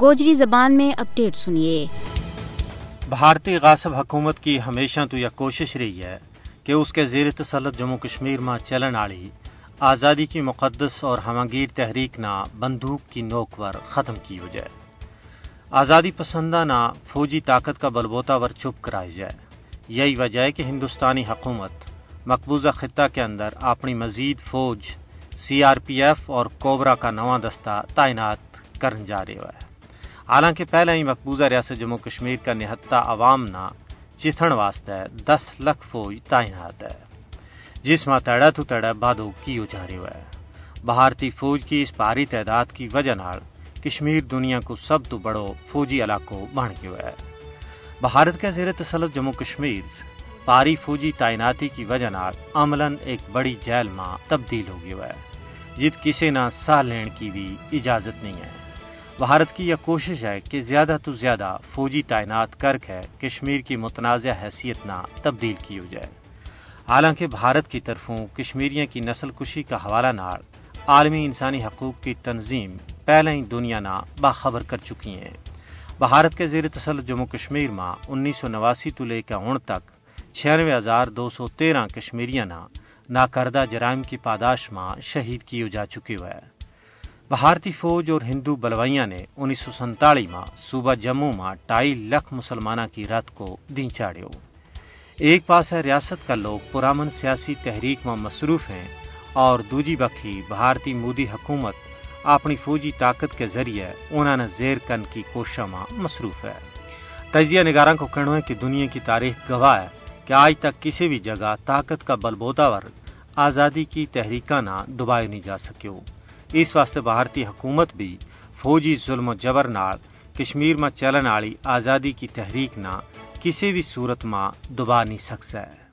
گوجری زبان میں اپڈیٹ سنیے۔ بھارتی غاصب حکومت کی ہمیشہ تو یہ کوشش رہی ہے کہ اس کے زیر تسلط جموں کشمیر میں چلن آڑی آزادی کی مقدس اور ہمانگیر تحریک نہ بندوق کی نوک ور ختم کی ہو جائے، آزادی پسندہ نہ فوجی طاقت کا بلبوتا ور چپ کرائی جائے۔ یہی وجہ ہے کہ ہندوستانی حکومت مقبوضہ خطہ کے اندر اپنی مزید فوج CRPF اور کوبرا کا نواں دستہ تعینات کرنے جا رہا ہے، حالانکہ پہلے ہی مقبوضہ ریاست جموں کشمیر کا نہتہ عوام نہ چتھن واسطے 10 لاکھ فوج تعینات ہے، جس میں تیڑا تو تیڑا بادو کی ہو جا رہی ہے۔ بھارتی فوج کی اس بھاری تعداد کی وجہ نال کشمیر دنیا کو سب تو بڑو فوجی علاقوں بن گیا ہے۔ بھارت کے زیر تسلط جموں کشمیر پاری فوجی تعیناتی کی وجہ نال عملاً ایک بڑی جیل میں تبدیل ہو گیا ہے، جت کسی نہ ساہ لین کی بھی اجازت نہیں ہے۔ بھارت کی یہ کوشش ہے کہ زیادہ تو زیادہ فوجی تعینات کر کے کشمیر کی متنازع حیثیت نہ تبدیل کی ہو جائے، حالانکہ بھارت کی طرفوں کشمیریوں کی نسل کشی کا حوالہ نال عالمی انسانی حقوق کی تنظیم پہلے ہی دنیا نہ باخبر کر چکی ہیں۔ بھارت کے زیر تسلط جموں کشمیر میں 1989 تو لے کے ہوں تک 96,213 کشمیریاں ناکردہ جرائم کی پاداش میں شہید کیے جا چکے ہوئے۔ بھارتی فوج اور ہندو بلوائیاں نے 1947 میں صوبہ جموں میں 2.5 لاکھ مسلمانوں کی رت کو دین چاڑیو۔ ایک پاس ہے ریاست کا لوگ پرامن سیاسی تحریک میں مصروف ہیں، اور دوجی بکھی بھارتی مودی حکومت اپنی فوجی طاقت کے ذریعے انہوں نے زیر کن کی کوشش میں مصروف ہے۔ تجزیہ نگاراں کو کہنا ہے کہ دنیا کی تاریخ گواہ ہے کہ آج تک کسی بھی جگہ طاقت کا بلبوتا ور آزادی کی تحریکاں نہ دبائے نہیں جا سکیو۔ اس واسطے بھارتی حکومت بھی فوجی ظلم و جبر نال کشمیر میں چلن والی آزادی کی تحریک نہ کسی بھی صورت میں دبا نہیں سکتا ہے۔